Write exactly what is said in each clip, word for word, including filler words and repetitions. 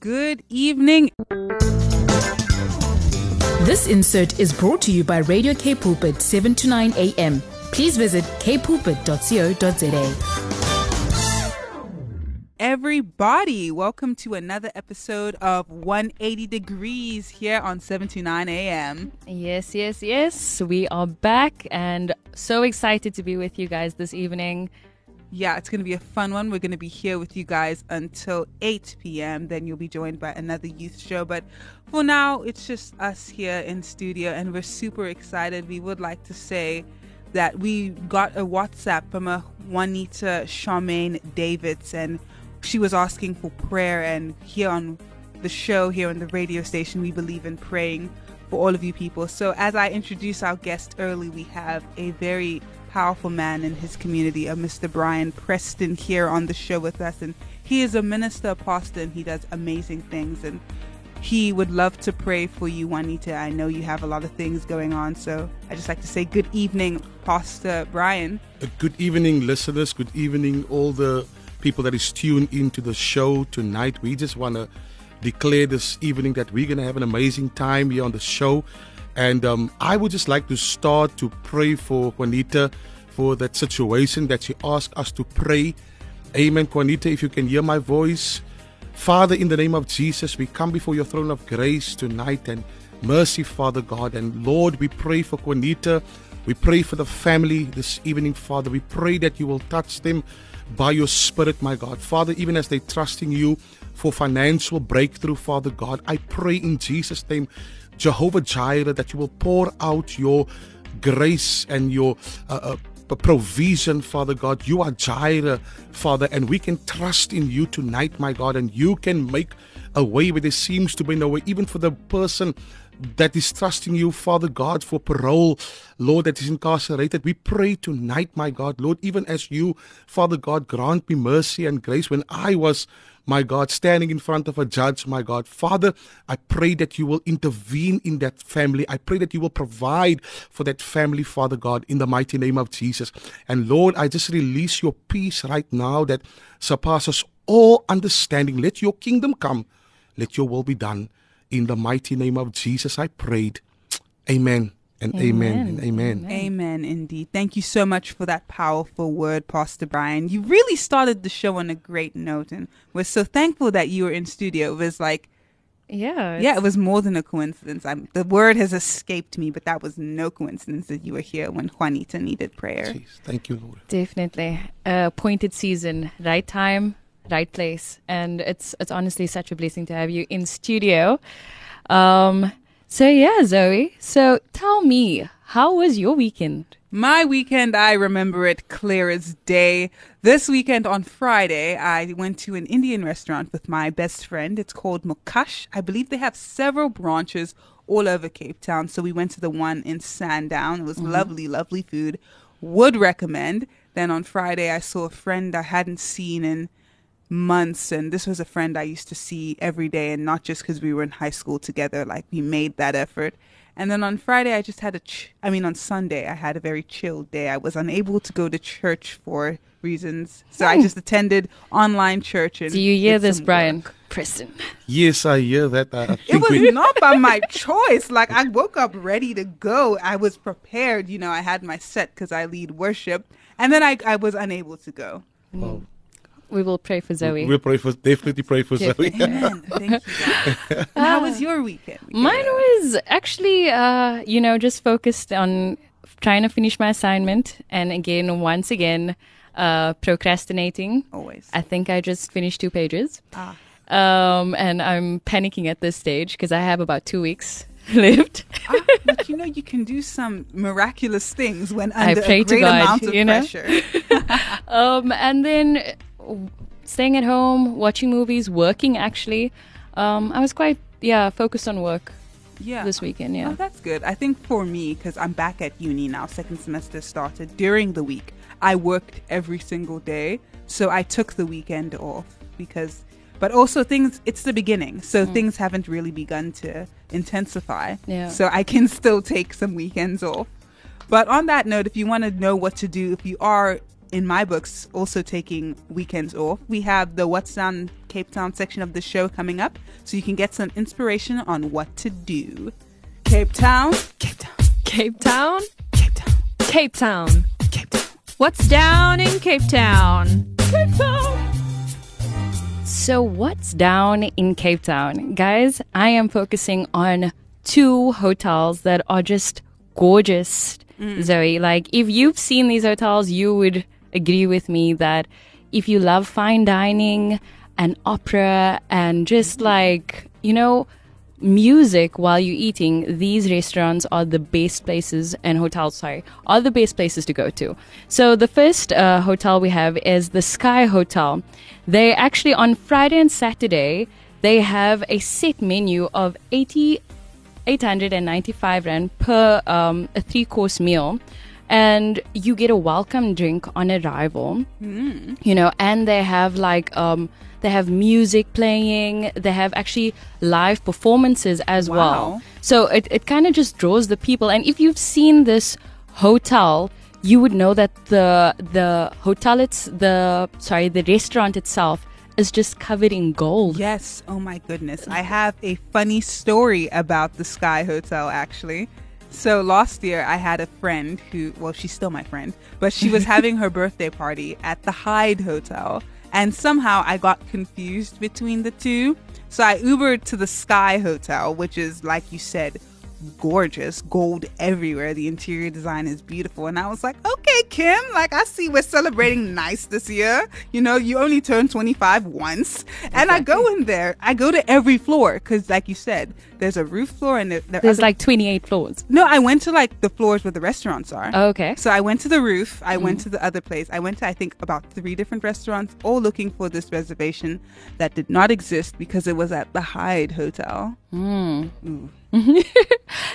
Good evening. This insert is brought to you by Radio K Pulpit, seven to nine a.m. Please visit capepulpit dot co dot za. Everybody, welcome to another episode of one eighty degrees here on seven to nine a.m. Yes, yes, yes. We are back and so excited to be with you guys this evening. Yeah, it's going to be a fun one. We're going to be here with you guys until eight p.m. Then you'll be joined by another youth show. But for now, it's just us here in studio and we're super excited. We would like to say that we got a WhatsApp from a Juanita Charmaine Davids, and she was asking for prayer. And here on the show, here on the radio station, we believe in praying for all of you people. So as I introduce our guest early, we have a very powerful man in his community, a Mister Brian Preston, here on the show with us, and he is a minister, a pastor, and he does amazing things, and he would love to pray for you, Juanita. I know you have a lot of things going on, so I just like to say good evening, Pastor Brian. Good evening, listeners. Good evening, all the people that is tuned into the show tonight. We just want to declare this evening that we're going to have an amazing time here on the show. And um, I would just like to start to pray for Juanita, for that situation that she asked us to pray. Amen, Juanita, if you can hear my voice. Father, in the name of Jesus, we come before your throne of grace tonight and mercy, Father God. And Lord, we pray for Juanita. We pray for the family this evening, Father. We pray that you will touch them by your Spirit, my God. Father, even as they trust in you for financial breakthrough, Father God, I pray in Jesus' name, Jehovah Jireh, that you will pour out your grace and your uh, uh, provision, Father God. You are Jireh, Father, and we can trust in you tonight, my God, and you can make a way where there seems to be no way, even for the person that is trusting you, Father God, for parole, Lord, that is incarcerated. We pray tonight, my God, Lord, even as you, Father God, grant me mercy and grace when I was, my God, standing in front of a judge, my God. Father, I pray that you will intervene in that family. I pray that you will provide for that family, Father God, in the mighty name of Jesus. And Lord, I just release your peace right now that surpasses all understanding. Let your kingdom come. Let your will be done. In the mighty name of Jesus, I prayed. Amen and amen, amen and amen. amen. Amen, indeed. Thank you so much for that powerful word, Pastor Brian. You really started the show on a great note, and we're so thankful that you were in studio. It was like, yeah, yeah, it was more than a coincidence. I'm, the word has escaped me, but that was no coincidence that you were here when Juanita needed prayer. Jeez, thank you, Lord. Definitely. Uh, appointed season, right time, right place, and it's it's honestly such a blessing to have you in studio. Um so yeah, Zoe, so tell me, how was your weekend? My weekend, I remember it clear as day. This weekend on Friday, I went to an Indian restaurant with my best friend. It's called Mukash. I believe they have several branches all over Cape Town, so we went to the one in Sandown. It was mm-hmm. lovely lovely food, would recommend. Then on Friday, I saw a friend I hadn't seen in months, and this was a friend I used to see every day, and not just because we were in high school together. Like, we made that effort. And then on Friday I just had a ch- I mean on Sunday I had a very chill day. I was unable to go to church for reasons, so I just attended online church. And do you hear this, Brian work. Preston? Yes, I hear that. I, I it was we... not by my choice. Like, I woke up ready to go. I was prepared, you know. I had my set because I lead worship, and then I, I was unable to go. Mm. Oh. We will pray for Zoe. We'll pray for definitely pray for definitely. Zoe. Amen. Thank you. And how was your weekend? weekend? Mine was actually, uh, you know, just focused on trying to finish my assignment, and again, once again, uh, procrastinating. Always. I think I just finished two pages, ah. um, and I'm panicking at this stage because I have about two weeks left. Ah, but you know, you can do some miraculous things when under I pray a great to God, amount of you know? pressure. um, and then. Staying at home, watching movies, working actually. Um, I was quite, yeah, focused on work yeah. this weekend, yeah. Oh, that's good. I think for me, because I'm back at uni now, second semester started, during the week, I worked every single day. So I took the weekend off because, but also things, it's the beginning. So mm. things haven't really begun to intensify. Yeah. So I can still take some weekends off. But on that note, if you want to know what to do, if you are in my books also taking weekends off, we have the What's on Cape Town section of the show coming up, so you can get some inspiration on what to do. Cape Town, Cape Town, Cape Town, Cape Town, Cape Town, Cape Town. What's down in Cape Town? Cape Town. So what's down in Cape Town? Guys, I am focusing on two hotels that are just gorgeous, mm. Zoe. Like, if you've seen these hotels, you would agree with me that if you love fine dining and opera and just like, you know, music while you're eating, these restaurants are the best places, and hotels, sorry, are the best places to go to. So the first uh, hotel we have is the Sky Hotel. They actually, on Friday and Saturday, they have a set menu of eighty, eight ninety-five Rand per um, a three-course meal. And you get a welcome drink on arrival, mm. you know, and they have like, um, they have music playing. They have actually live performances as wow. well. So it, it kind of just draws the people. And if you've seen this hotel, you would know that the the hotel, it's the, sorry, the restaurant itself is just covered in gold. Yes. Oh, my goodness. I have a funny story about the Sky Hotel, actually. So last year I had a friend who, well, she's still my friend, but she was having her birthday party at the Hyde Hotel. And somehow I got confused between the two. So I Ubered to the Sky Hotel, which is, like you said, gorgeous, gold everywhere. The interior design is beautiful. And I was like, okay, Kim, like, I see we're celebrating nice this year. You know, you only turn twenty-five once. Exactly. And I go in there. I go to every floor because, like you said, there's a roof floor and there, there there's other... like twenty-eight floors. No, I went to like the floors where the restaurants are. Oh, okay. So I went to the roof. I mm. went to the other place. I went to, I think, about three different restaurants, all looking for this reservation that did not exist because it was at the Hyde Hotel. Mm. Ooh.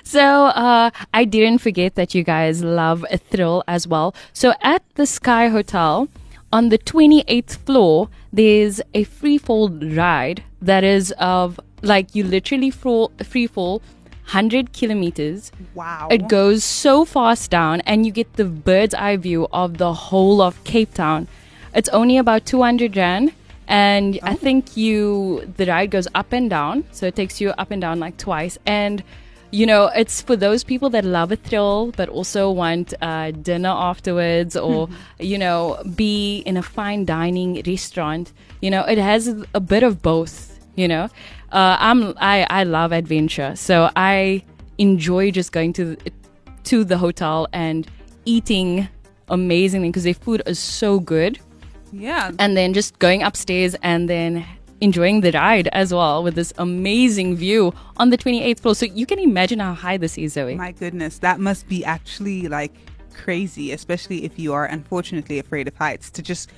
So uh, I didn't forget that you guys love a thrill as well. So at the Sky Hotel, on the twenty-eighth floor, there's a free fall ride that is of, like, you literally fall, free fall one hundred kilometers. Wow. It goes so fast down and you get the bird's eye view of the whole of Cape Town. It's only about two hundred rand. And oh. I think you, the ride goes up and down. So it takes you up and down like twice. And, you know, it's for those people that love a thrill, but also want uh, dinner afterwards or, you know, be in a fine dining restaurant. You know, it has a bit of both, you know. Uh, I'm, I, I love adventure. So I enjoy just going to the, to the hotel and eating amazingly because their food is so good. Yeah. And then just going upstairs and then enjoying the ride as well with this amazing view on the twenty-eighth floor. So you can imagine how high this is, Zoe. My goodness, that must be actually like crazy, especially if you are unfortunately afraid of heights, to just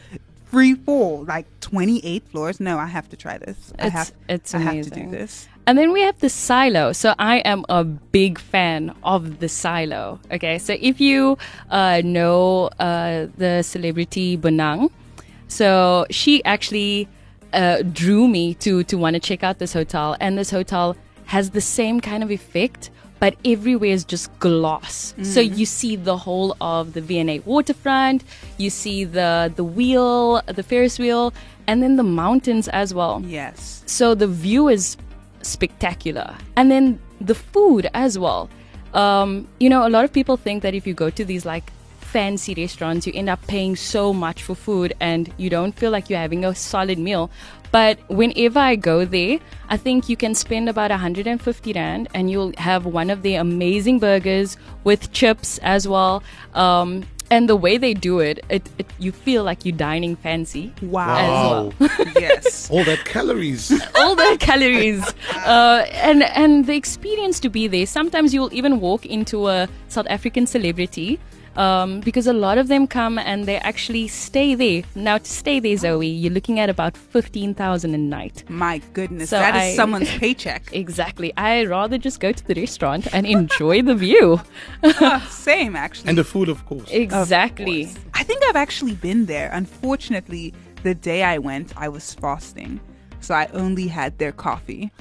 free fall like twenty-eight floors. No, I have to try this. I it's, have, it's amazing. I have to do this. And then we have the Silo. So I am a big fan of the Silo. Okay, so if you uh, know uh, the celebrity Benang, so she actually uh, drew me to to want to check out this hotel. And this hotel has the same kind of effect, but everywhere is just glass. Mm. So you see the whole of the V and A waterfront. You see the, the wheel, the Ferris wheel, and then the mountains as well. Yes. So the view is spectacular. And then the food as well. Um, you know, a lot of people think that if you go to these like fancy restaurants, you end up paying so much for food and you don't feel like you're having a solid meal. But whenever I go there, I think you can spend about one hundred fifty rand and you'll have one of the amazing burgers with chips as well. Um, and the way they do it, it, it you feel like you're dining fancy. Wow. As well. Yes. All that calories. All that calories. Uh, and, and the experience to be there. Sometimes you'll even walk into a South African celebrity. Um, because a lot of them come and they actually stay there. Now, to stay there, Zoe, you're looking at about fifteen thousand a night. My goodness, so that I, is someone's paycheck. Exactly. I'd rather just go to the restaurant and enjoy the view. Oh, same, actually. And the food, of course. Exactly. Of course. I think I've actually been there. Unfortunately, the day I went, I was fasting. So I only had their coffee.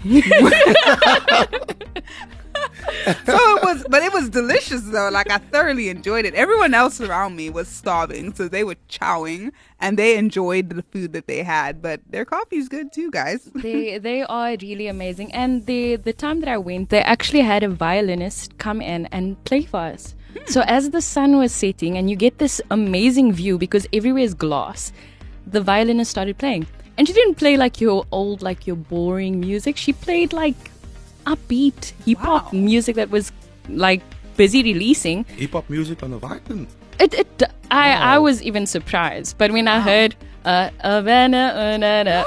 So it was, but it was delicious though. Like I thoroughly enjoyed it. Everyone else around me was starving, so they were chowing and they enjoyed the food that they had. But their coffee's good too, guys. They they are really amazing. And the the time that I went, they actually had a violinist come in and play for us. Hmm. So as the sun was setting, and you get this amazing view because everywhere is glass, the violinist started playing. And she didn't play like your old, like your boring music. She played like upbeat hip-hop wow. music that was like busy releasing. Hip-hop music on a violin. It, it, I, wow. I was even surprised. But when wow. I heard uh, Havana, uh, na, na.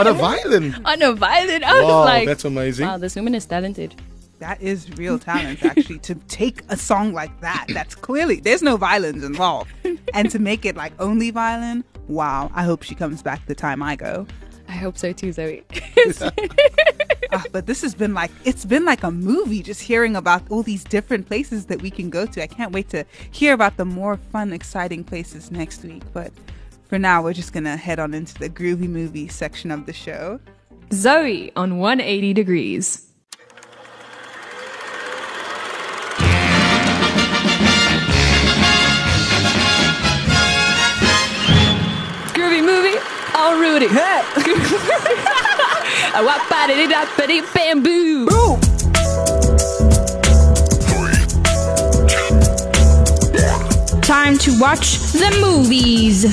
on a violin. on a violin. I wow, was like, that's amazing. Wow, this woman is talented. That is real talent, actually, to take a song like that. That's clearly, there's no violins involved. And to make it like only violin. Wow, I hope she comes back the time I go. I hope so too, Zoe. uh, but this has been like, it's been like a movie just hearing about all these different places that we can go to. I can't wait to hear about the more fun, exciting places next week. But for now, we're just going to head on into the groovy movie section of the show. Zoe on one eighty Degrees. Oh, Rudy. Hey. I walk by it up, but it bamboo. Boom. Time to watch the movies.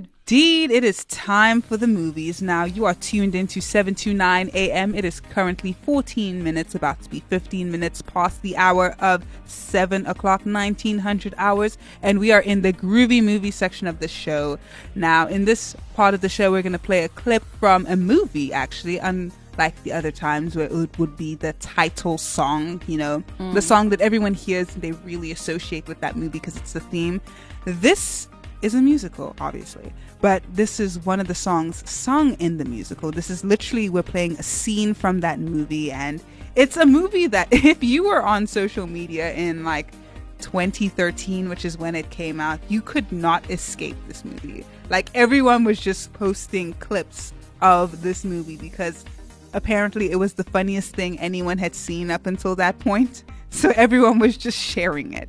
Indeed, it is time for the movies. Now, you are tuned into seven two nine A M. It is currently fourteen minutes, about to be fifteen minutes past the hour of seven o'clock, nineteen hundred hours, and we are in the groovy movie section of the show. Now, in this part of the show, we're going to play a clip from a movie, actually, unlike the other times where it would be the title song, you know, mm. the song that everyone hears and they really associate with that movie because it's the theme. This is a musical, obviously, but this is one of the songs sung in the musical. This is literally, we're playing a scene from that movie, and it's a movie that if you were on social media in like twenty thirteen, which is when it came out, you could not escape this movie. Like everyone was just posting clips of this movie because apparently it was the funniest thing anyone had seen up until that point. So everyone was just sharing it.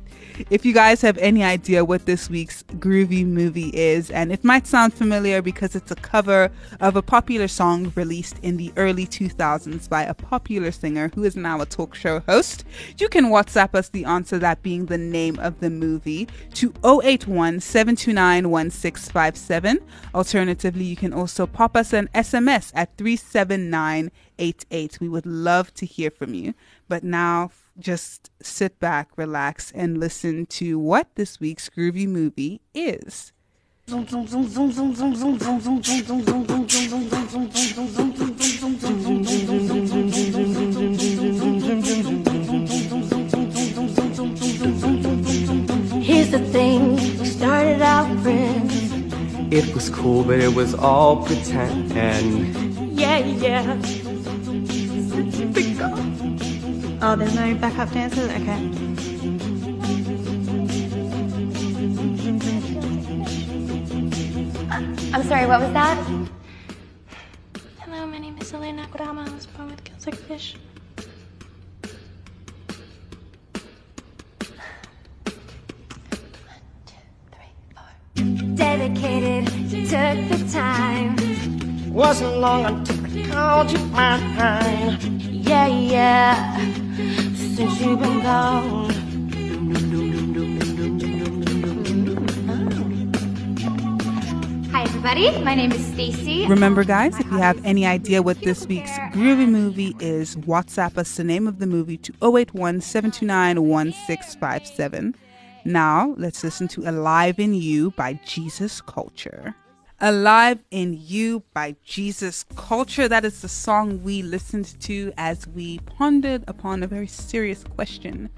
If you guys have any idea what this week's groovy movie is, and it might sound familiar because it's a cover of a popular song released in the early two thousands by a popular singer who is now a talk show host, you can WhatsApp us the answer, that being the name of the movie, to zero eight one, seven two nine, one six five seven. Alternatively, you can also pop us an S M S at three seven nine eight eight. We would love to hear from you. But now, just sit back, relax, and listen to what this week's groovy movie is. Here's the thing, we started out friends. It was cool, but it was all pretend. And yeah, yeah. Oh, there's no backup dancers? Okay. Uh, I'm sorry, what was that? Hello, my name is Elena Kurama. I was born with gills like fish. One, two, three, four. Dedicated, took the time. Wasn't long until I called you mine. Yeah, yeah. Since you've been gone, hi everybody, my name is Stacy. Remember guys, if you have any idea what this week's groovy movie is, WhatsApp us the name of the movie to zero eight one, seven two nine, one six five seven. Now let's listen to Alive in You by Jesus Culture. Alive in You by Jesus Culture. That is the song we listened to as we pondered upon a very serious question.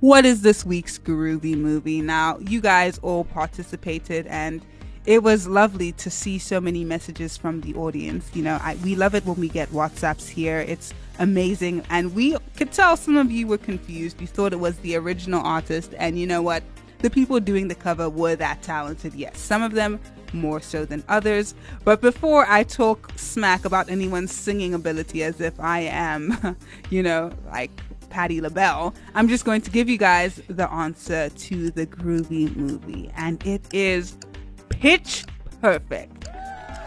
What is this week's groovy movie? Now, you guys all participated, and it was lovely to see so many messages from the audience. You know, I, we love it when we get WhatsApps here. It's amazing. And we could tell some of you were confused. You thought it was the original artist. And you know what? The people doing the cover were that talented. Yes, some of them more so than others. But before I talk smack about anyone's singing ability as if I am, you know, like Patti LaBelle, I'm just going to give you guys the answer to the groovy movie, and it is Pitch Perfect.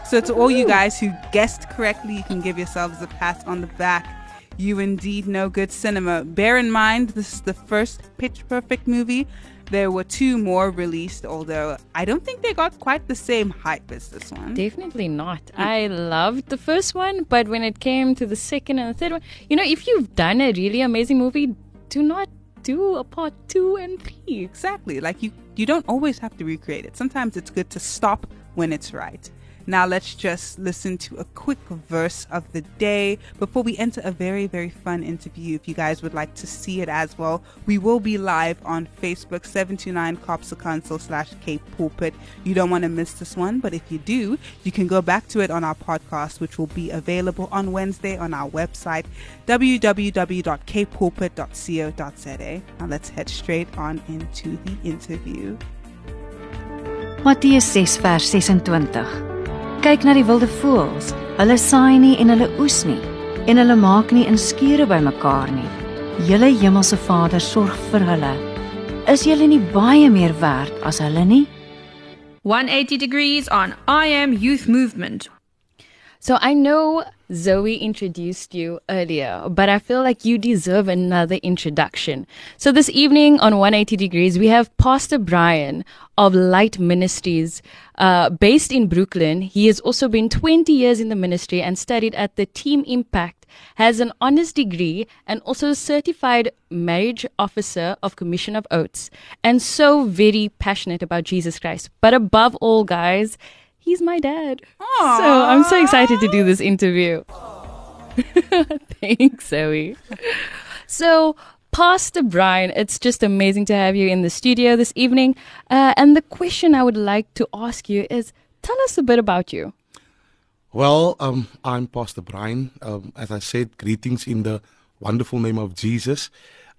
So to all you guys who guessed correctly, you can give yourselves a pat on the back. You indeed know good cinema. Bear in mind, this is the first Pitch Perfect movie. There were two more released, although I don't think they got quite the same hype as this one. Definitely not. Mm. I loved the first one, but when it came to the second and the third one, you know, if you've done a really amazing movie, do not do a part two and three. Exactly. Like, you, you don't always have to recreate it. Sometimes it's good to stop when it's right. Now let's just listen to a quick verse of the day before we enter a very, very fun interview. If you guys would like to see it as well, we will be live on Facebook, seven two nine Cops Council slash Cape Pulpit. You don't want to miss this one, but if you do, you can go back to it on our podcast, which will be available on Wednesday on our website, w w w dot cape pulpit dot co dot z a. Now let's head straight on into the interview. Matteus ses vers ses en twintig. Kyk na die wilde voëls. Hulle saai nie en hulle oes nie en hulle maak nie in skure bymekaar nie. Julle hemelse Vader sorg vir hulle. Is julle nie baie meer werd as hulle nie? one eighty degrees on I Am Youth Movement. So I know Zoe introduced you earlier, but I feel like you deserve another introduction. So this evening on one eighty degrees, we have Pastor Brian of Light Ministries, uh, based in Brooklyn. He has also been twenty years in the ministry and studied at the Team Impact, has an honors degree, and also a certified marriage officer of Commission of Oates, and so very passionate about Jesus Christ. But above all, guys, he's my dad. Aww. So I'm so excited to do this interview. Thanks, Zoe. So, Pastor Brian, it's just amazing to have you in the studio this evening. Uh, and the question I would like to ask you is, tell us a bit about you. Well, um, I'm Pastor Brian. Um, as I said, greetings in the wonderful name of Jesus.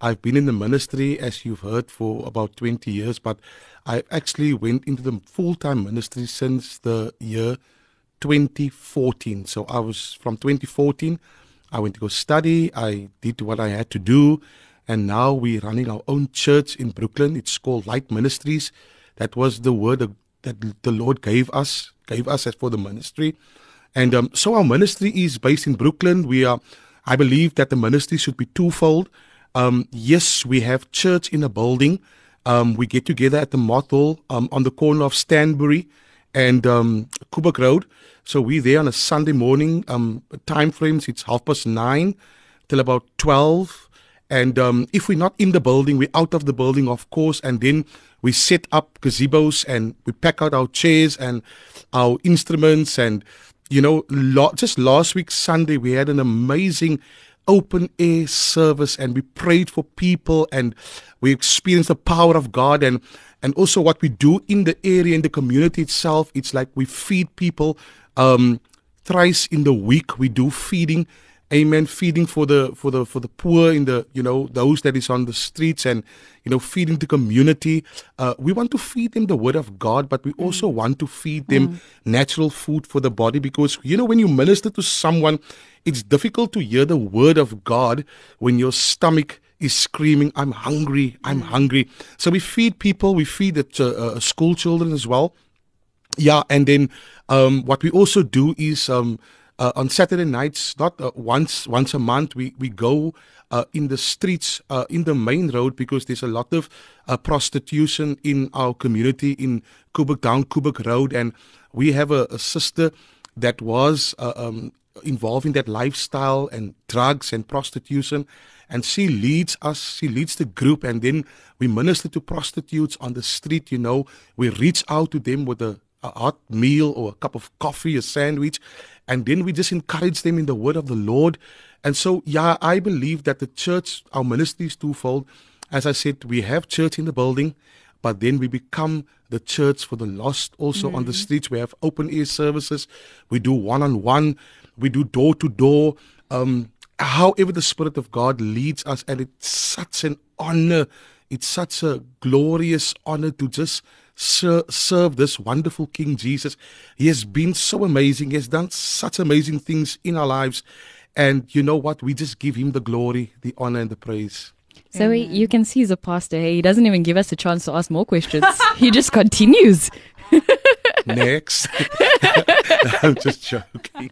I've been in the ministry, as you've heard, for about twenty years, but I actually went into the full-time ministry since the year twenty fourteen. So I was, from twenty fourteen, I went to go study, I did what I had to do, and now we're running our own church in Brooklyn. It's called Light Ministries. That was the word that the Lord gave us, gave us as for the ministry. And um, so our ministry is based in Brooklyn. We are, I believe that the ministry should be twofold. Um, yes, we have church in a building. Um, we get together at the Martel um, on the corner of Stanbury and um, Kubrick Road. So we're there on a Sunday morning. Um, time frames, it's half past nine till about twelve. And um, if we're not in the building, we're out of the building, of course. And then we set up gazebos and we pack out our chairs and our instruments. And, you know, lo- just last week, Sunday, we had an amazing open air service, and we prayed for people, and we experienced the power of God, and and also what we do in the area, in the community itself. It's like we feed people um, thrice in the week. We do feeding, amen, feeding for the for the for the poor in the, you know, those that is on the streets, and, you know, feeding the community. Uh, we want to feed them the word of God, but we also mm. want to feed them mm. natural food for the body, because, you know, when you minister to someone, it's difficult to hear the word of God when your stomach is screaming, I'm hungry, I'm hungry. So we feed people, we feed the uh, school children as well. Yeah, and then um, what we also do is um, uh, on Saturday nights, not uh, once once a month, we, we go uh, in the streets, uh, in the main road, because there's a lot of uh, prostitution in our community, in Kubrick, down Kubrick Road, and we have a, a sister that was uh, um, involved in that lifestyle and drugs and prostitution, and she leads us, she leads the group, and then we minister to prostitutes on the street. You know, we reach out to them with a, a hot meal or a cup of coffee, a sandwich, and then we just encourage them in the word of the Lord. And so, yeah, I believe that the church, our ministry is twofold. As I said, we have church in the building, but then we become the church for the lost also mm-hmm. on the streets. We have open air services, we do one-on-one, we do door-to-door, um, however the Spirit of God leads us. And it's such an honor, it's such a glorious honor to just ser serve this wonderful King Jesus. He has been so amazing. He has done such amazing things in our lives. And you know what? We just give him the glory, the honor, and the praise. So we, you can see as a pastor, hey, he doesn't even give us a chance to ask more questions. He just continues. Next. I'm just joking.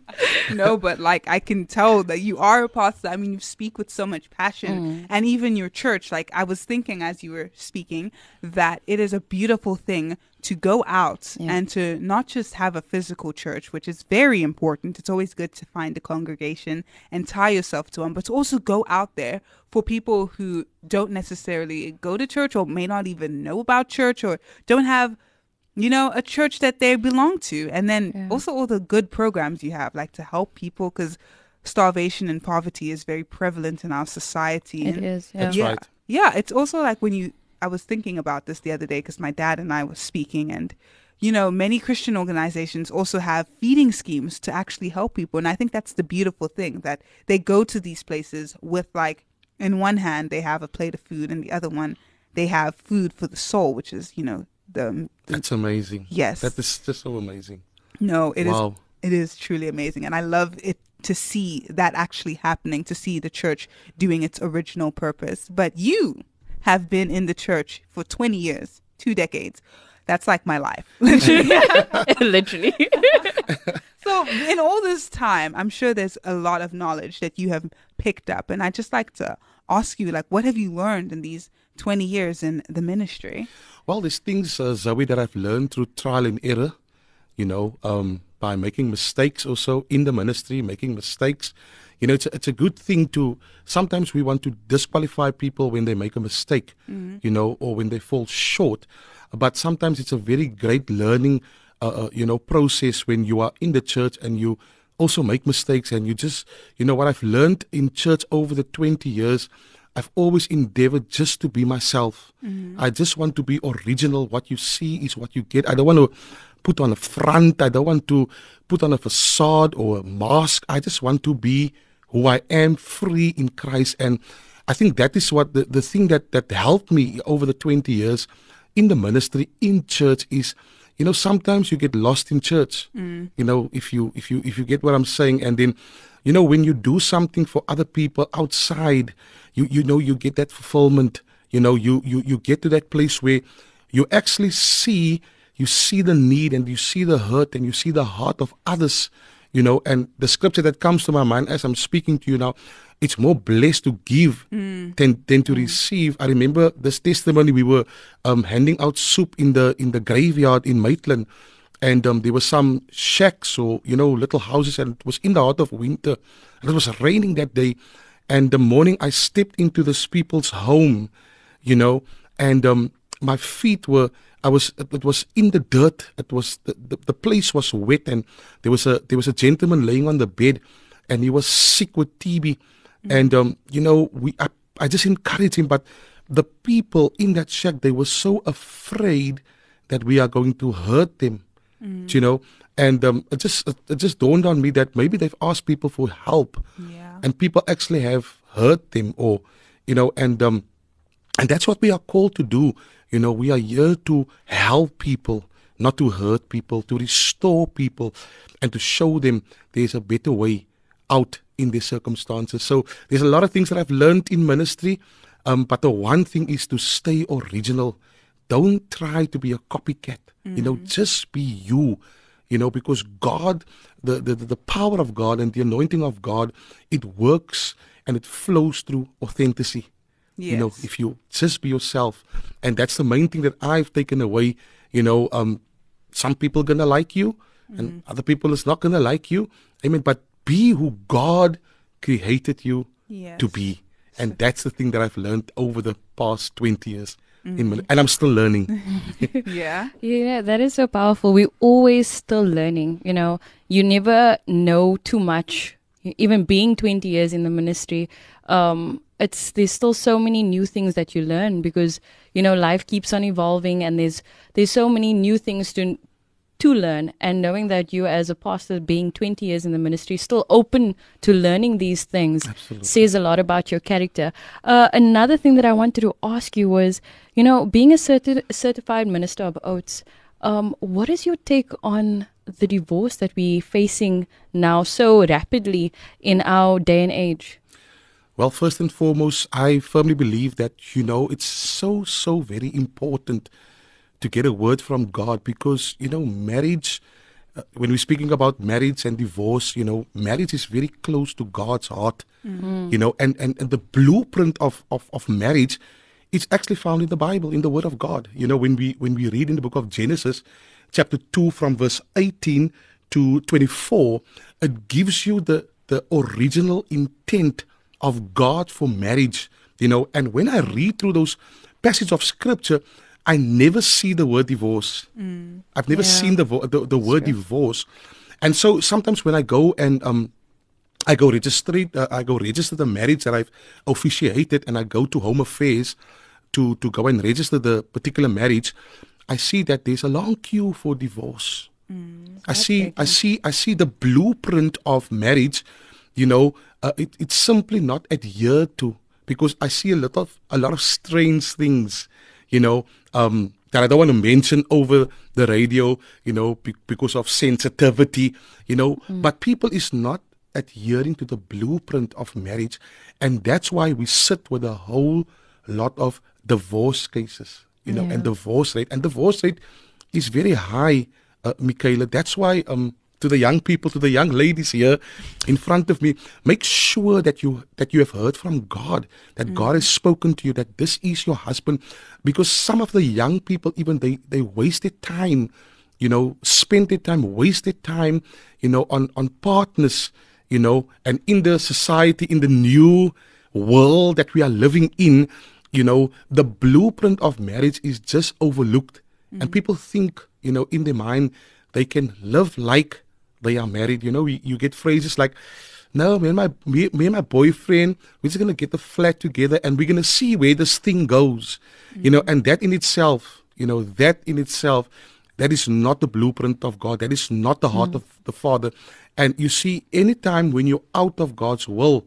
No, but like I can tell that you are a pastor. I mean, you speak with so much passion. Mm. And even your church, like I was thinking as you were speaking, that it is a beautiful thing to go out yeah. and to not just have a physical church, which is very important. It's always good to find a congregation and tie yourself to one, but to also go out there for people who don't necessarily go to church or may not even know about church or don't have, you know, a church that they belong to. And then yeah. also all the good programs you have, like to help people, because starvation and poverty is very prevalent in our society. It and is. Yeah. That's yeah. right. Yeah. It's also like when you, I was thinking about this the other day because my dad and I were speaking, and, you know, many Christian organizations also have feeding schemes to actually help people. And I think that's the beautiful thing, that they go to these places with, like, in one hand, they have a plate of food, and the other one, they have food for the soul, which is, you know, the... the that's amazing. Yes. That is just so amazing. No, it wow. is. It is truly amazing. And I love it to see that actually happening, to see the church doing its original purpose. But you... have been in the church for twenty years, two decades. That's like my life. Literally. Literally. So in all this time, I'm sure there's a lot of knowledge that you have picked up. And I'd just like to ask you, like, what have you learned in these twenty years in the ministry? Well, there's things, uh, Zoe, that I've learned through trial and error, you know, um, by making mistakes also in the ministry, making mistakes. You know, it's a, it's a good thing to, sometimes we want to disqualify people when they make a mistake, mm-hmm. you know, or when they fall short. But sometimes it's a very great learning, uh, uh, you know, process when you are in the church and you also make mistakes. And you just, you know, what I've learned in church over the twenty years, I've always endeavored just to be myself. Mm-hmm. I just want to be original. What you see is what you get. I don't want to put on a front. I don't want to put on a facade or a mask. I just want to be who I am, free in Christ. And I think that is what the, the thing that, that helped me over the twenty years in the ministry, in church, is, you know, sometimes you get lost in church, mm. you know, if you, if you, if you get what I'm saying. And then, you know, when you do something for other people outside, you, you know, you get that fulfillment, you know, you, you, you get to that place where you actually see, you see the need, and you see the hurt, and you see the heart of others. You know, and the scripture that comes to my mind as I'm speaking to you now, it's more blessed to give mm. than, than to mm. receive. I remember this testimony. We were um, handing out soup in the in the graveyard in Maitland, and um, there were some shacks or, you know, little houses, and it was in the heart of winter, and it was raining that day. And the morning I stepped into this people's home, you know, and um, my feet were... I was, it was in the dirt. It was, the, the, the place was wet, and there was a, there was a gentleman laying on the bed, and he was sick with T B. Mm-hmm. And, um, you know, we, I, I just encouraged him, but the people in that shack, they were so afraid that we are going to hurt them, mm-hmm. you know? And, um, it just, it, it just dawned on me that maybe they've asked people for help, yeah. and people actually have hurt them, or, you know, and, um, and that's what we are called to do. You know, we are here to help people, not to hurt people, to restore people, and to show them there's a better way out in their circumstances. So there's a lot of things that I've learned in ministry, um, but the one thing is to stay original. Don't try to be a copycat. Mm-hmm. You know, just be you. You know, because God, the, the, the power of God and the anointing of God, it works and it flows through authenticity. Yes. You know, if you just be yourself, and that's the main thing that I've taken away. You know, um, some people are going to like you, mm-hmm. and other people is not going to like you. I mean, but be who God created you yes. to be. And so, that's the thing that I've learned over the past twenty years. Mm-hmm. In, and I'm still learning. yeah. Yeah, that is so powerful. We're always still learning. You know, you never know too much. Even being twenty years in the ministry, um, It's there's still so many new things that you learn, because, you know, life keeps on evolving, and there's there's so many new things to to learn, and knowing that you as a pastor, being twenty years in the ministry, still open to learning these things. Absolutely. Says a lot about your character. Uh, another thing that I wanted to ask you was, you know, being a certi- certified minister of oats, um, what is your take on the divorce that we're facing now so rapidly in our day and age? Well, first and foremost, I firmly believe that, you know, it's so, so very important to get a word from God, because, you know, marriage, uh, when we're speaking about marriage and divorce, you know, marriage is very close to God's heart, mm-hmm. you know, and, and, and the blueprint of, of, of marriage is actually found in the Bible, in the Word of God. You know, when we, when we read in the book of Genesis, chapter two, from verse eighteen to twenty-four, it gives you the, the original intent of God for marriage, you know, and when I read through those passages of scripture, I never see the word divorce. Mm. I've never yeah. seen the vo- the, the word true. divorce, and so sometimes when I go and um, I go register uh, I go register the marriage that I've officiated, and I go to Home Affairs to to go and register the particular marriage, I see that there's a long queue for divorce. Mm. I see, taken. I see, I see the blueprint of marriage. You know, uh, it, it's simply not adhered to, because I see a lot of a lot of strange things. You know, um, that I don't want to mention over the radio, you know, be- because of sensitivity, you know. Mm. But people is not adhering to the blueprint of marriage. And that's why we sit with a whole lot of divorce cases, you know, yeah. and divorce rate. And divorce rate is very high, uh, Michaela. That's why um, to the young people, to the young ladies here in front of me, make sure that you that you have heard from God, that mm. God has spoken to you, that this is your husband. Because some of the young people, even they, they wasted time, you know, spent their time, wasted time, you know, on, on partners, you know, and in the society, in the new world that we are living in, you know, the blueprint of marriage is just overlooked. Mm. And people think, you know, in their mind, they can live like they are married. You know, you, you get phrases like, no, me and my, me, me and my boyfriend, we're just going to get the flat together and we're going to see where this thing goes. Mm-hmm. You know, and that in itself, you know, that in itself, that is not the blueprint of God. That is not the heart mm-hmm. of the Father. And you see, anytime when you're out of God's will,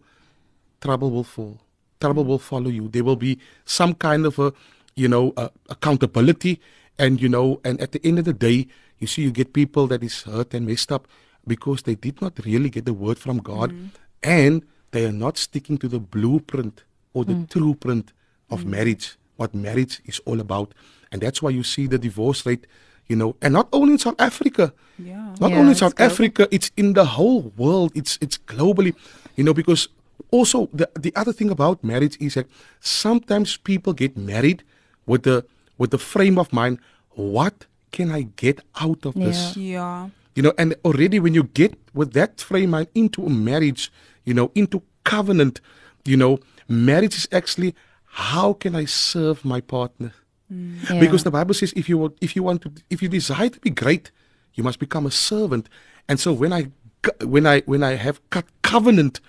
trouble will fall. Trouble will follow you. There will be some kind of a, you know, uh, accountability. And, you know, and at the end of the day, you see, you get people that is hurt and messed up because they did not really get the word from God, mm. and they are not sticking to the blueprint or the mm. true print of mm. marriage, what marriage is all about. And that's why you see the divorce rate, you know, and not only in South Africa, yeah. not yeah, only in South global. Africa, it's in the whole world. It's it's globally, you know, because also the, the other thing about marriage is that sometimes people get married with the with the frame of mind, what can I get out of yeah. this? Yeah. You know, and already when you get with that frame of mind into a marriage, you know, into covenant, you know, marriage is actually, how can I serve my partner? Mm. Yeah. Because the Bible says, if you want, if you want to, if you desire to be great, you must become a servant. And so when I, when I, when I have cut covenant,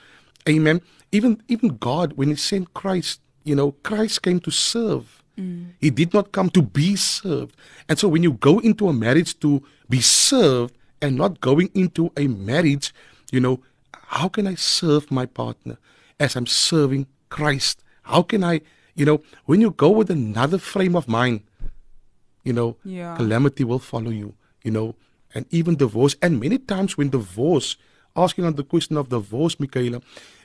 amen. Even, even God, when He sent Christ, you know, Christ came to serve. Mm. He did not come to be served. And so when you go into a marriage to be served and not going into a marriage, you know, how can I serve my partner as I'm serving Christ? How can I, you know, when you go with another frame of mind, you know, yeah. calamity will follow you, you know, and even divorce. And many times when divorce, asking on the question of divorce, Michaela,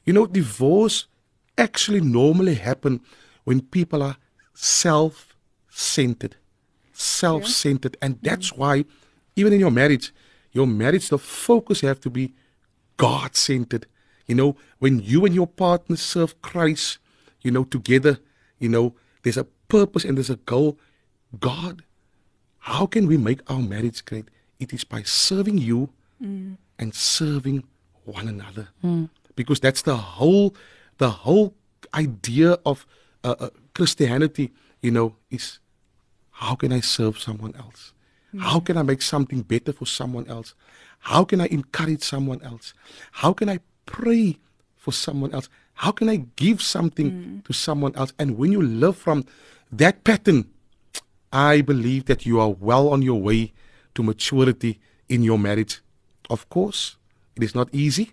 you know, divorce actually normally happen when people are self-centered, self-centered, yeah. and that's mm-hmm. why, even in your marriage, your marriage, the focus have to be God-centered. You know, when you and your partner serve Christ, you know, together, you know, there's a purpose and there's a goal. God, how can we make our marriage great? It is by serving you mm. and serving one another, mm. because that's the whole, the whole idea of uh, uh, Christianity, you know, is how can I serve someone else? Mm. How can I make something better for someone else? How can I encourage someone else? How can I pray for someone else? How can I give something mm. to someone else? And when you live from that pattern, I believe that you are well on your way to maturity in your marriage. Of course, it is not easy.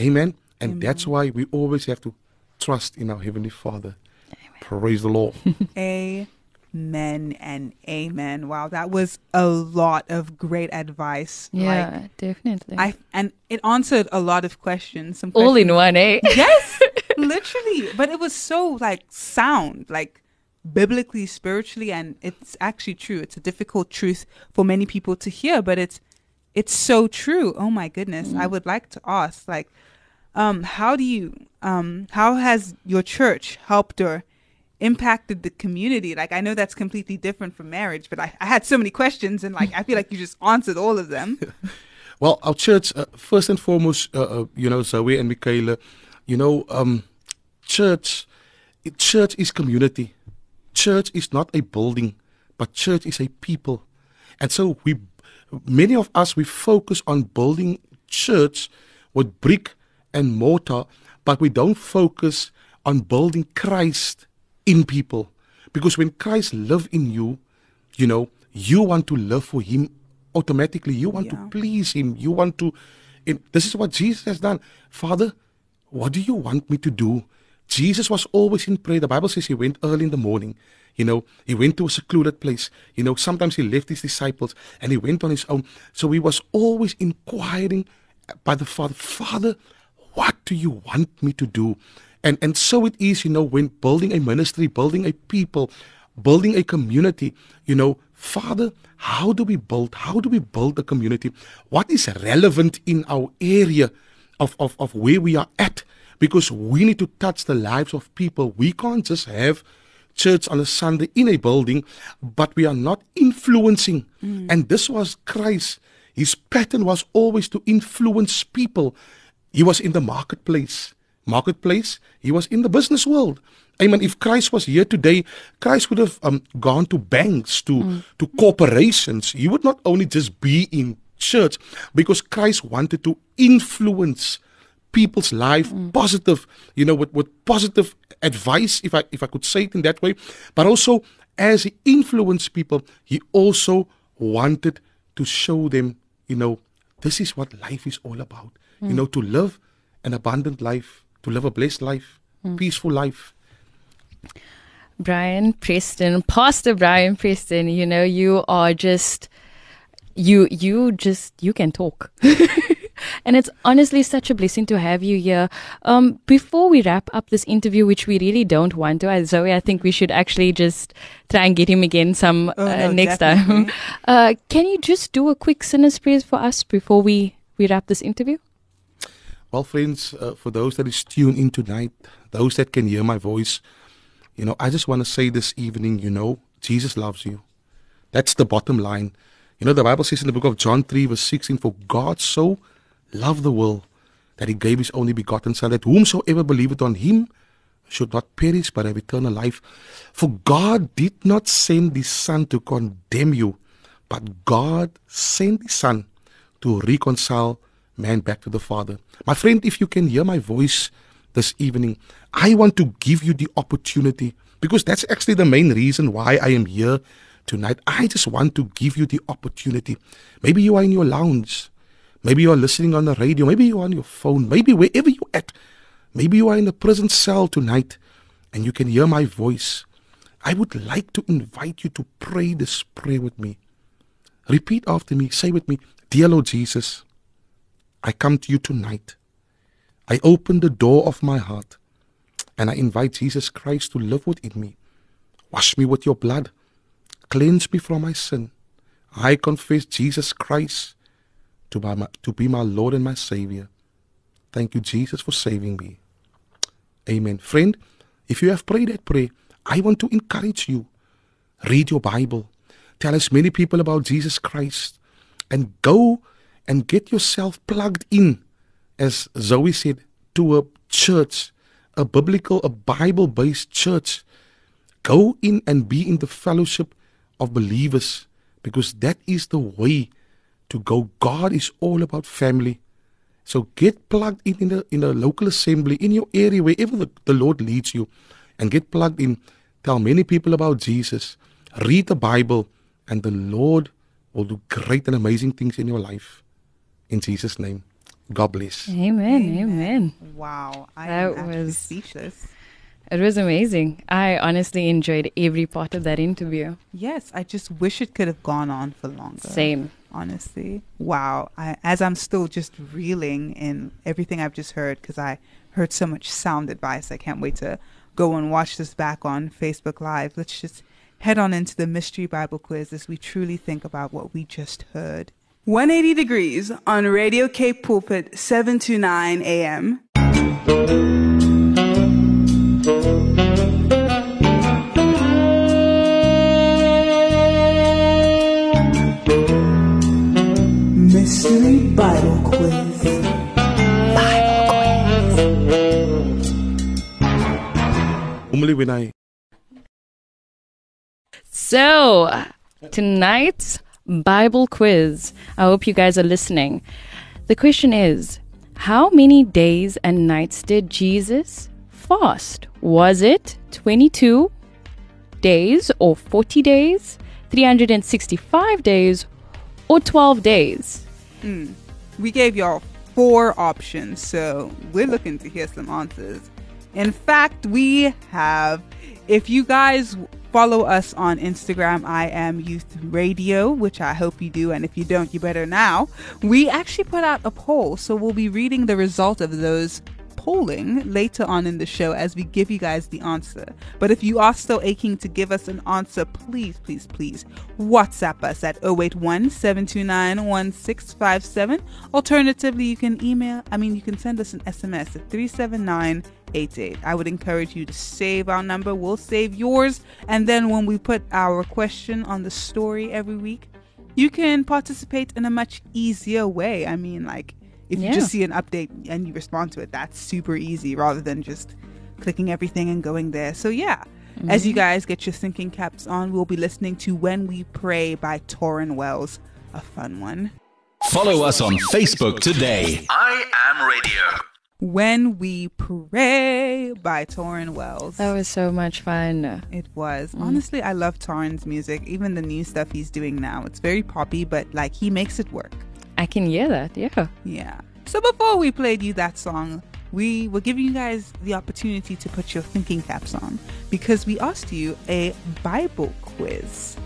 Amen. And Amen. That's why we always have to trust in our Heavenly Father. Amen. Praise the Lord. Amen. Men and amen. Wow, that was a lot of great advice. Yeah, like, definitely. I and it answered a lot of questions. Some questions. All in one, eh? Yes, literally. But it was so like sound, like biblically, spiritually, and it's actually true. It's a difficult truth for many people to hear, but it's it's so true. Oh my goodness! Mm. I would like to ask, like, um, how do you, um, how has your church helped or impacted the community? Like, I know that's completely different from marriage, but I, I had so many questions, and like I feel like you just answered all of them. Well, our church, uh, first and foremost, uh, uh, you know, Zoe and Michaela, you know, um, church, church is community. Church is not a building, but church is a people, and so we, many of us, we focus on building church with brick and mortar, but we don't focus on building Christ in people, because when Christ lives in you, you know, you want to live for Him automatically. You want yeah. to please Him. You want to. And this is what Jesus has done. Father, what do you want me to do? Jesus was always in prayer. The Bible says He went early in the morning. You know, He went to a secluded place. You know, sometimes He left His disciples and He went on His own. So He was always inquiring by the Father. Father, what do you want me to do? And and so it is, you know, when building a ministry, building a people, building a community, you know, Father, how do we build? How do we build a community? What is relevant in our area of, of, of where we are at? Because we need to touch the lives of people. We can't just have church on a Sunday in a building, but we are not influencing. Mm. And this was Christ. His pattern was always to influence people. He was in the marketplace. Marketplace, he was in the business world. Amen. If Christ was here today, Christ would have um, gone to banks, to, mm. to corporations. He would not only just be in church, because Christ wanted to influence people's life mm. positive, you know, with, with positive advice, if I if I could say it in that way. But also, as he influenced people, he also wanted to show them, you know, this is what life is all about. Mm. You know, to live an abundant life, to live a blessed life, mm. peaceful life. Brian Preston, Pastor Brian Preston, you know, you are just, you, you just, you can talk. And it's honestly such a blessing to have you here. Um, before we wrap up this interview, which we really don't want to, Zoe, I think we should actually just try and get him again some oh, uh, no, next definitely. time. Uh, can you just do a quick sinner's prayers for us before we, we wrap this interview? Well, friends, uh, for those that is tuned in tonight, those that can hear my voice, you know, I just want to say this evening, you know, Jesus loves you. That's the bottom line. You know, the Bible says in the book of John three, verse sixteen, for God so loved the world that He gave His only begotten Son, that whomsoever believeth on Him should not perish but have eternal life. For God did not send His Son to condemn you, but God sent His Son to reconcile man back to the Father. My friend, if you can hear my voice this evening, I want to give you the opportunity, because that's actually the main reason why I am here tonight. I just want to give you the opportunity. Maybe you are in your lounge. Maybe you are listening on the radio. Maybe you are on your phone. Maybe wherever you're at. Maybe you are in a prison cell tonight and you can hear my voice. I would like to invite you to pray this prayer with me. Repeat after me. Say with me, Dear Lord Jesus, I come to you tonight. I open the door of my heart and I invite Jesus Christ to live within me. Wash me with your blood. Cleanse me from my sin. I confess Jesus Christ to be my, to be my Lord and my Savior. Thank you, Jesus, for saving me. Amen. Friend, if you have prayed that prayer, I want to encourage you. Read your Bible. Tell as many people about Jesus Christ and go and get yourself plugged in, as Zoe said, to a church, a biblical, a Bible-based church. Go in and be in the fellowship of believers, because that is the way to go. God is all about family. So get plugged in in a, in a local assembly, in your area, wherever the, the Lord leads you, and get plugged in. Tell many people about Jesus. Read the Bible, and the Lord will do great and amazing things in your life. In Jesus' name, God bless. Amen, amen. amen. Wow, I that am was speechless. It was amazing. I honestly enjoyed every part of that interview. Yes, I just wish it could have gone on for longer. Same. Honestly. Wow. I, as I'm still just reeling in everything I've just heard, because I heard so much sound advice. I can't wait to go and watch this back on Facebook Live. Let's just head on into the Mystery Bible Quiz as we truly think about what we just heard. one eighty Degrees on Radio Cape Pulpit, seven to nine a.m. Mystery Bible Quiz. Bible Quiz. Normally when I... So, tonight's Bible Quiz. I hope you guys are listening. The question is, how many days and nights did Jesus fast? Was it twenty-two days or forty days, three hundred sixty-five days or twelve days? Mm. We gave y'all four options, so we're looking to hear some answers. In fact, we have, if you guys... follow us on Instagram. I am Youth Radio, which I hope you do. And if you don't, you better now. We actually put out a poll. So we'll be reading the result of those polling later on in the show as we give you guys the answer. But if you are still aching to give us an answer, please, please, please WhatsApp us at zero eight one, seven two nine, one six five seven. Alternatively, you can email, I mean, you can send us an S M S at three seven nine eight eight. I would encourage you to save our number. We'll save yours. And then when we put our question on the story every week, you can participate in a much easier way. I mean, like, if yeah. you just see an update and you respond to it, that's super easy rather than just clicking everything and going there. So, yeah, mm-hmm. as you guys get your thinking caps on, we'll be listening to When We Pray by Torrin Wells, a fun one. Follow us on Facebook today. I Am Radio. When We Pray by Torrin Wells. That was so much fun. It was. Mm. Honestly, I love Torrin's music, even the new stuff he's doing now. It's very poppy, but like he makes it work. I can hear that, yeah. Yeah. So before we played you that song, we were giving you guys the opportunity to put your thinking caps on because we asked you a Bible quiz.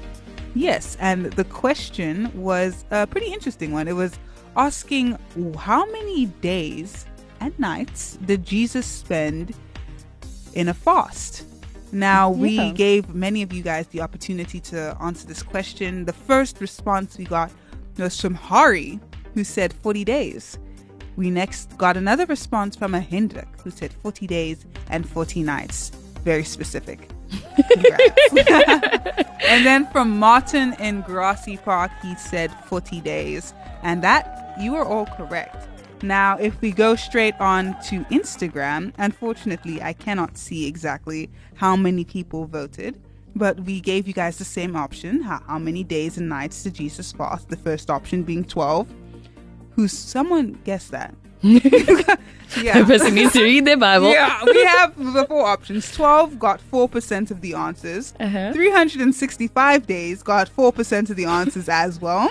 Yes, and the question was a pretty interesting one. It was asking how many days... and nights did Jesus spend in a fast? Now, we yeah. gave many of you guys the opportunity to answer this question. The first response we got was from Hari, who said forty days. We next got another response from a Hendrik, who said forty days and forty nights. Very specific. And then from Martin in Grassy Park, he said forty days. And that, you are all correct. Now, if we go straight on to Instagram, unfortunately, I cannot see exactly how many people voted, but we gave you guys the same option. How, how many days and nights did Jesus fast? The first option being twelve. Who's someone guessed that? yeah. The person needs to read their Bible. yeah, we have the four options. twelve got four percent of the answers. Uh-huh. three hundred sixty-five days got four percent of the answers as well.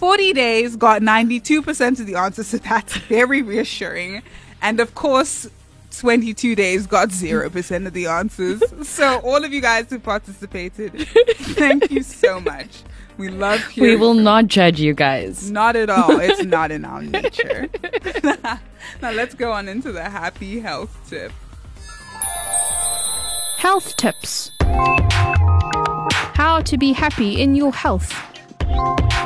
forty days got ninety-two percent of the answers, so that's very reassuring. And of course, twenty-two days got zero percent of the answers. So all of you guys who participated, thank you so much. We love you. We will not judge you guys. Not at all. It's not in our nature. Now let's go on into the happy health tip. Health tips. How to be happy in your health.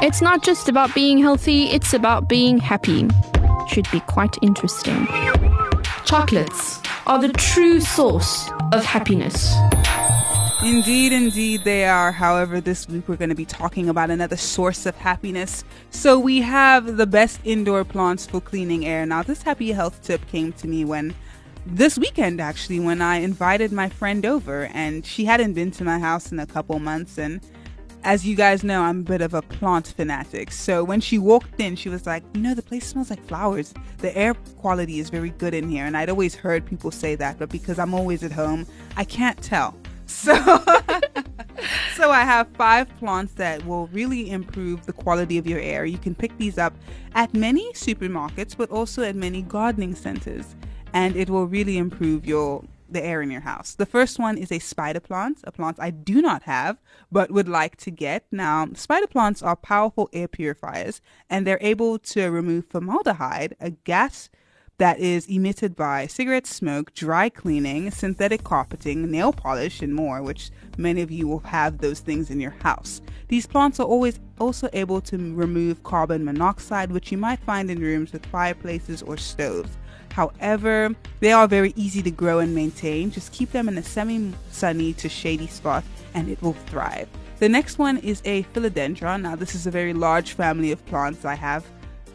It's not just about being healthy, it's about being happy. Should be quite interesting. Chocolates are the true source of happiness. Indeed, indeed they are. However, this week we're going to be talking about another source of happiness. So we have the best indoor plants for cleaning air. Now, this happy health tip came to me when this weekend, actually, when I invited my friend over, and she hadn't been to my house in a couple months, and as you guys know, I'm a bit of a plant fanatic. So when she walked in, she was like, you know, the place smells like flowers. The air quality is very good in here. And I'd always heard people say that, but because I'm always at home, I can't tell. So So I have five plants that will really improve the quality of your air. You can pick these up at many supermarkets, but also at many gardening centers, and it will really improve your the air in your house. The first one is a spider plant, a plant I do not have, but would like to get. Now, spider plants are powerful air purifiers, and they're able to remove formaldehyde, a gas that is emitted by cigarette smoke, dry cleaning, synthetic carpeting, nail polish, and more, which many of you will have those things in your house. These plants are always also able to remove carbon monoxide, which you might find in rooms with fireplaces or stoves. However, they are very easy to grow and maintain. Just keep them in a semi-sunny to shady spot and it will thrive. The next one is a philodendron. Now, this is a very large family of plants. I have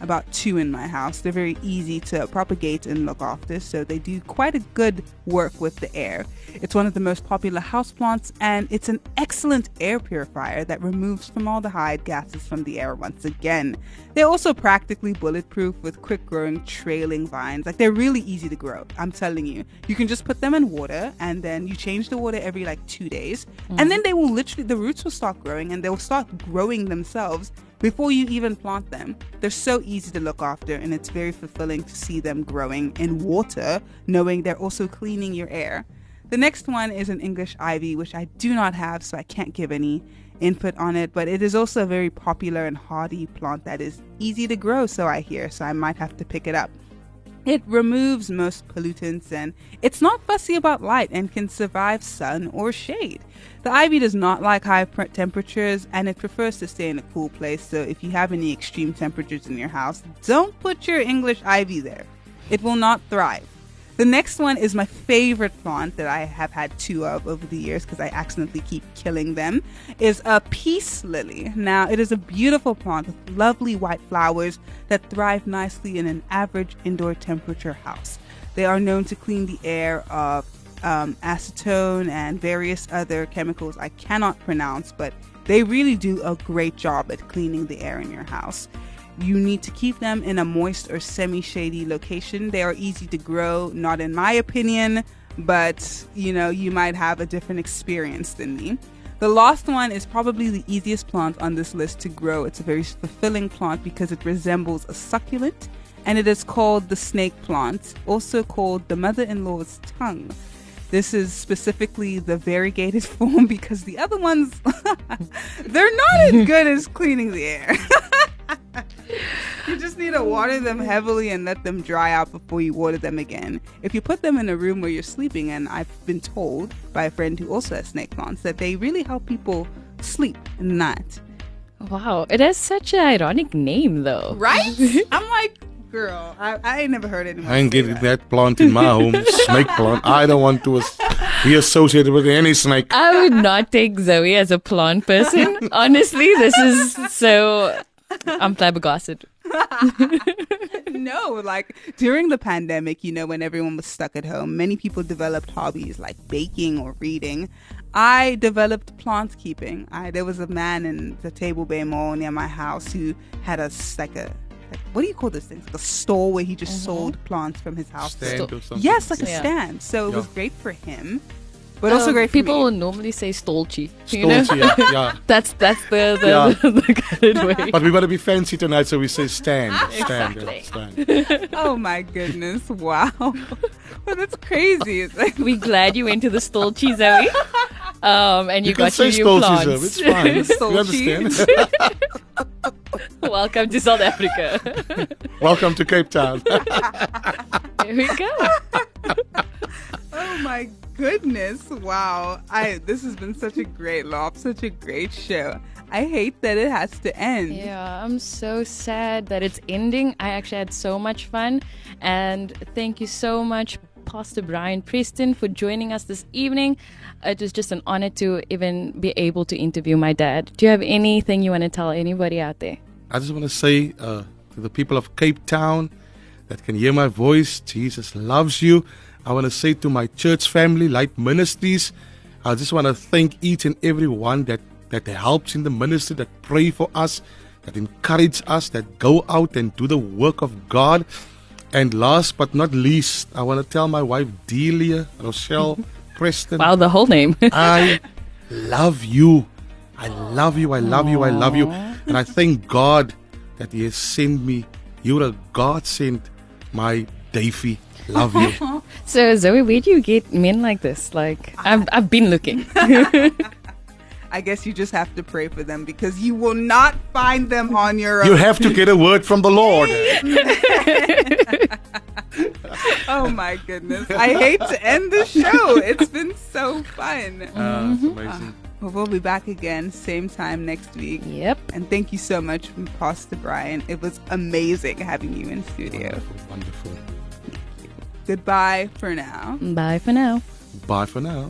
about two in my house. They're very easy to propagate and look after, so they do quite a good work with the air. It's one of the most popular houseplants, and it's an excellent air purifier that removes formaldehyde gases from the air once again. They're also practically bulletproof with quick-growing trailing vines. Like, they're really easy to grow, I'm telling you. You can just put them in water, and then you change the water every, like, two days, mm. and then they will literally, the roots will start growing, and they'll start growing themselves before you even plant them. They're so easy to look after, and it's very fulfilling to see them growing in water, knowing they're also cleaning your air. The next one is an English ivy, which I do not have, so I can't give any input on it, but it is also a very popular and hardy plant that is easy to grow, so I hear, so I might have to pick it up. It removes most pollutants, and it's not fussy about light and can survive sun or shade. The ivy does not like high pr- temperatures, and it prefers to stay in a cool place, so if you have any extreme temperatures in your house, don't put your English ivy there. It will not thrive. The next one is my favorite plant that I have had two of over the years because I accidentally keep killing them, is a peace lily. Now, it is a beautiful plant with lovely white flowers that thrive nicely in an average indoor temperature house. They are known to clean the air of um, acetone and various other chemicals I cannot pronounce, but they really do a great job at cleaning the air in your house. You need to keep them in a moist or semi-shady location. They are easy to grow, not in my opinion, but you know, you might have a different experience than me. The last one is probably the easiest plant on this list to grow. It's a very fulfilling plant because it resembles a succulent, and it is called the snake plant, also called the mother-in-law's tongue. This is specifically the variegated form because the other ones, they're not as good as cleaning the air. You just need to water them heavily and let them dry out before you water them again. If you put them in a room where you're sleeping, and I've been told by a friend who also has snake plants that they really help people sleep in the night. Wow, it has such an ironic name though. Right? I'm like, girl, I, I ain't never heard anyone. I ain't getting that. that plant in my home. Snake plant. I don't want to be associated with any snake. I would not take Zoe as a plant person. Honestly, this is so... I'm flabbergasted. No, like during the pandemic, you know, when everyone was stuck at home, many people developed hobbies like baking or reading. I developed plant keeping. I, there was a man in the Table Bay Mall near my house who had a like a like, what do you call those things? Like a store where he just mm-hmm. sold plants from his house. Stand or something. Yes, like yeah. a stand. So it yeah. was great for him. But um, also great for people me. Will normally say stolchi. You stolchi, know? yeah. yeah. That's that's the the, yeah. the, the kind of way. But we gotta be fancy tonight, so we say stand, stand, exactly. yeah, stand. Oh my goodness! Wow, well that's crazy. It's like we glad you went to the stolchi, Zoe. Um, and you, you got your new plants. Zoe. It's fine. You understand? Welcome to South Africa. Welcome to Cape Town. There we go. Oh my goodness. Goodness, wow. I this has been such a great laugh, such a great show. I hate that it has to end. Yeah, I'm so sad that it's ending. I actually had so much fun. And thank you so much, Pastor Brian Preston, for joining us this evening. It was just an honor to even be able to interview my dad. Do you have anything you want to tell anybody out there? I just want to say uh, to the people of Cape Town that can hear my voice, Jesus loves you. I want to say to my church family, Light Ministries, I just want to thank each and every one that, that helps in the ministry, that pray for us, that encourage us, that go out and do the work of God. And last but not least, I want to tell my wife, Delia Rochelle Preston. Wow, the whole name. I love you. I love you, I love Aww. you, I love you. And I thank God that He has sent me. You're a God sent, my Davey. Love you. So Zoe, where do you get men like this? Like, I've, I've been looking. I guess you just have to pray for them, because you will not find them on your own. You have to get a word from the Lord. Oh my goodness. I hate to end the show. It's been so fun. Uh, it's amazing. Uh, we'll be back again same time next week. Yep. And thank you so much, Pastor Brian. It was amazing having you in studio. Wonderful, wonderful. Goodbye for now. Bye for now. Bye for now.